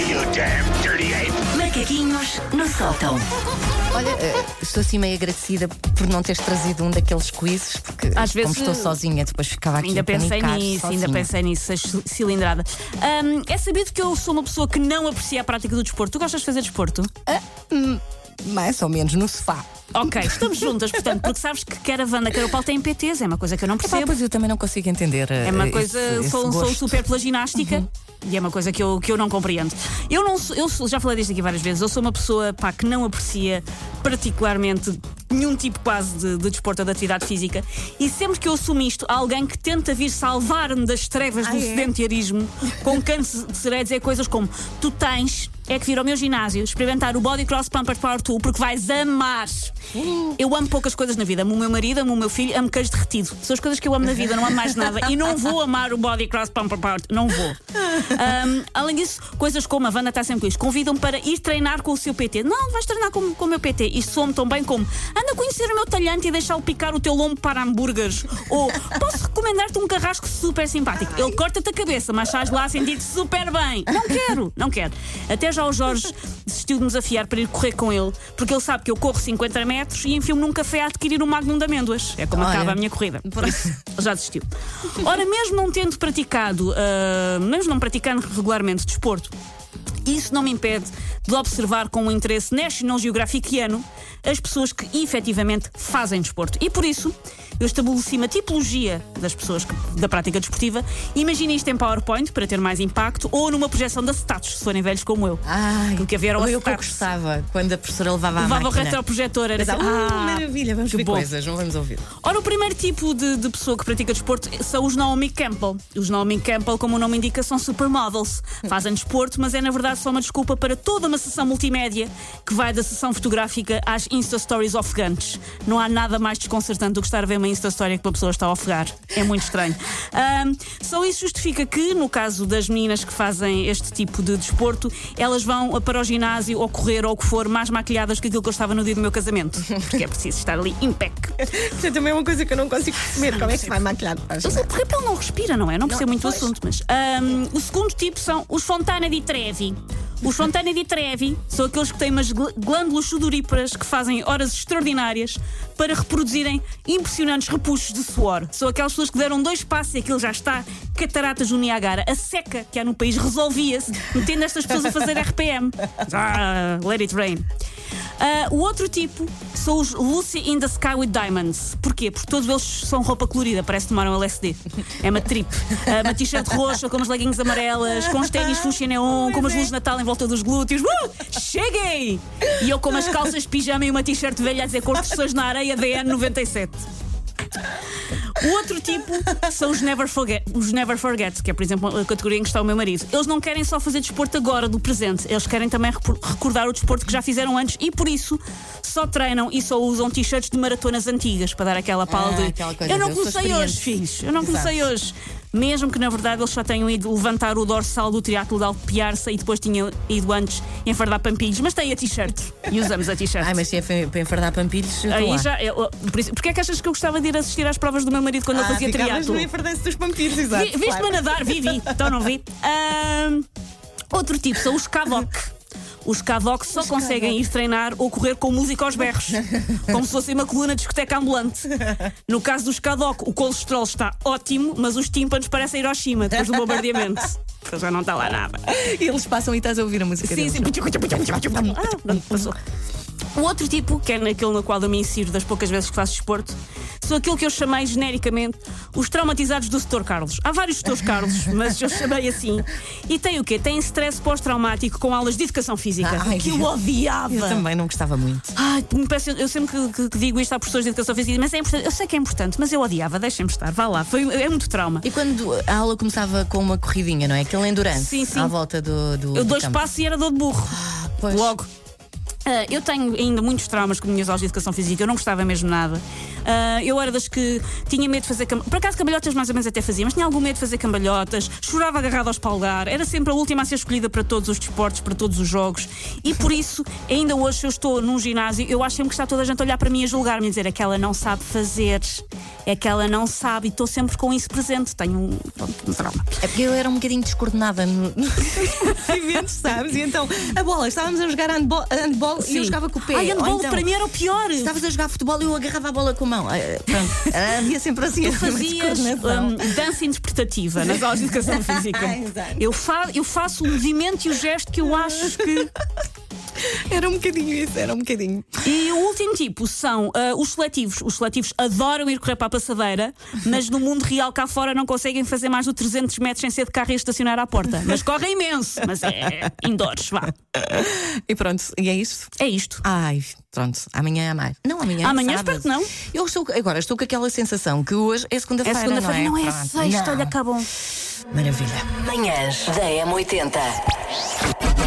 you damn dirty ape! Macaquinhos no sótão. Olha, estou assim meio agradecida por não teres trazido um daqueles quizzes, porque às vezes, como estou sozinha, depois ficava aqui a panicar sozinha. Ainda pensei nisso, a cilindrada. É sabido que eu sou uma pessoa que não aprecia a prática do desporto. Tu gostas de fazer desporto? Mais ou menos, no sofá. Ok, estamos juntas, portanto, porque sabes que quer a Wanda, quer o Paulo tem PTs, é uma coisa que eu não percebo. Pois eu também não consigo entender. É uma coisa, sou super pela ginástica. Uhum. E é uma coisa que eu não compreendo. Eu já falei disto aqui várias vezes. Eu sou uma pessoa que não aprecia particularmente nenhum tipo quase de desporto ou de atividade física. E sempre que eu assumo isto, há alguém que tenta vir salvar-me das trevas do sedentarismo, com quem serei dizer coisas como: tu tens é que vir ao meu ginásio experimentar o Body Cross Pumper Power Tool, porque vais amar. Eu amo poucas coisas na vida. Amo o meu marido, amo o meu filho, amo queijo derretido. São as coisas que eu amo na vida, não amo mais nada. E não vou amar o Body Cross Pumper Power Tool. Não vou. Além disso, coisas como a Wanda está sempre com isto, convidam-me para ir treinar com o seu PT. Não, vais treinar com o meu PT. Isto some tão bem como: anda a conhecer o meu talhante e deixá-lo picar o teu lombo para hambúrgueres. Ou posso recomendar-te um carrasco super simpático. Ele corta-te a cabeça, mas estás lá a sentir-te super bem. Não quero. Até já o Jorge desistiu de nos afiar para ir correr com ele, porque ele sabe que eu corro 50 metros e enfio-me num café a adquirir um magnum de amêndoas. É como acaba a minha corrida. Por isso, ele já desistiu. Ora, mesmo não tendo praticado, mesmo não praticando regularmente desporto, isso não me impede de observar com um interesse National Geographiciano as pessoas que efetivamente fazem desporto. E por isso, eu estabeleci uma tipologia das pessoas da prática desportiva. Imagina isto em PowerPoint para ter mais impacto, ou numa projeção da status, se forem velhos como eu. Eu que eu gostava quando a professora levava o retroprojetor. Era assim, maravilha, vamos ver coisas, não vamos ouvir. Ora, o primeiro tipo de pessoa que pratica desporto são os Naomi Campbell. Os Naomi Campbell, como o nome indica, são supermodels. Fazem desporto, mas é na verdade só uma desculpa para toda uma sessão multimédia que vai da sessão fotográfica às Insta Stories ofegantes. Não há nada mais desconcertante do que estar a ver uma Insta Story que uma pessoa está a ofegar. É muito estranho. Só isso justifica que, no caso das meninas que fazem este tipo de desporto, elas vão para o ginásio ou correr ou o que for mais maquilhadas que aquilo que eu estava no dia do meu casamento. Porque é preciso estar ali em pec. Isso é também uma coisa que eu não consigo perceber. Como é que se vai maquilhar? Eu sei porque ele não respira, não é? Não percebo muito o assunto, mas... o segundo tipo são os Fontana de Trevi. Os Fontana de Trevi são aqueles que têm umas glândulas sudoríparas que fazem horas extraordinárias para reproduzirem impressionantes repuxos de suor. São aquelas pessoas que deram 2 passos e aquilo já está, cataratas do Niagara. A seca que há no país resolvia-se metendo estas pessoas a fazer RPM. Let it rain. O outro tipo são os Lucy in the Sky with Diamonds. Porquê? Porque todos eles são roupa colorida, parece que tomaram LSD. É uma trip. Uma t-shirt roxa, com umas leggings amarelas, com os ténis fuxsia neon, com umas luzes de Natal em volta dos glúteos. Cheguei! E eu com umas calças de pijama e uma t-shirt velha a dizer "Correções na areia DN 97. O outro tipo são os Never Forget, que é, por exemplo, a categoria em que está o meu marido. Eles não querem só fazer desporto agora, do presente. Eles querem também recordar o desporto que já fizeram antes e, por isso, só treinam e só usam t-shirts de maratonas antigas para dar aquela pala de... Eu não comecei hoje, filhos. Eu não comecei hoje. Mesmo que, na verdade, eles só tenham ido levantar o dorsal do triatlo de Alpiarça e depois tinham ido antes enfardar pampilhos. Mas tem a t-shirt. E usamos a t-shirt. Mas se é para enfardar pampilhos, porque é que achas que eu gostava de ir assistir às provas do meu marido quando ele fazia triatlo? No enfardar-se dos pampilhos, exato. Viste-me a nadar? Vi. Então não vi. Outro tipo são os Kavok. Os Kavoks só conseguem ir treinar ou correr com música aos berros, como se fosse uma coluna de discoteca ambulante. No caso dos Kavok, o colesterol está ótimo, mas os tímpanos parecem Hiroshima depois do bombardeamento. Já não está lá nada. Eles passam e estás a ouvir a música deles. Sim. Passou. O outro tipo, que é naquele no qual eu me insiro das poucas vezes que faço desporto, são aquilo que eu chamei genericamente os traumatizados do setor Carlos. Há vários setores Carlos, mas eu chamei assim. E tem o quê? Tem stress pós-traumático com aulas de educação física, que eu odiava. Eu também não gostava muito. Eu sempre que digo isto a professores de educação física, mas é importante, eu sei que é importante, mas eu odiava, deixem-me estar, vá lá, é muito trauma. E quando a aula começava com uma corridinha, não é? Aquele endurance, sim. À volta do eu dois passos e era dor de burro. Logo. Eu tenho ainda muitos traumas com minhas aulas de educação física, eu não gostava mesmo nada. Eu era das que tinha medo de fazer cambalhotas. Por acaso, cambalhotas mais ou menos até fazia, mas tinha algum medo de fazer cambalhotas, chorava agarrado ao espaldar, era sempre a última a ser escolhida para todos os desportos, para todos os jogos. E por isso, ainda hoje, se eu estou num ginásio, eu acho sempre que está toda a gente a olhar para mim e a julgar-me e dizer: aquela não sabe fazer. é que ela não sabe, e estou sempre com isso presente. Tenho um trauma. É porque eu era um bocadinho descoordenada nos eventos, sabes? E então, a bola, estávamos a jogar handball e eu jogava com o pé. Ai, handball então, para mim era o pior. Estavas a jogar futebol e eu agarrava a bola com a mão. Pronto, havia sempre assim. Tu fazias dança interpretativa nas aulas de educação física. Eu faço o movimento e o gesto que eu acho que... Era um bocadinho isso, era um bocadinho. E o último tipo são os seletivos. Os seletivos adoram ir correr para a passadeira, mas no mundo real cá fora não conseguem fazer mais de 300 metros sem ser de carro e estacionar à porta. Mas correm imenso, mas é indoors, vá. E pronto, e é isto? É isto. Ai, pronto, amanhã é a mais. Não, amanhã. Amanhã é espero que não. Eu estou com aquela sensação que hoje é segunda-feira. É segunda-feira, não é? Não é sexta, olha, acabou. Maravilha. Manhãs da M80.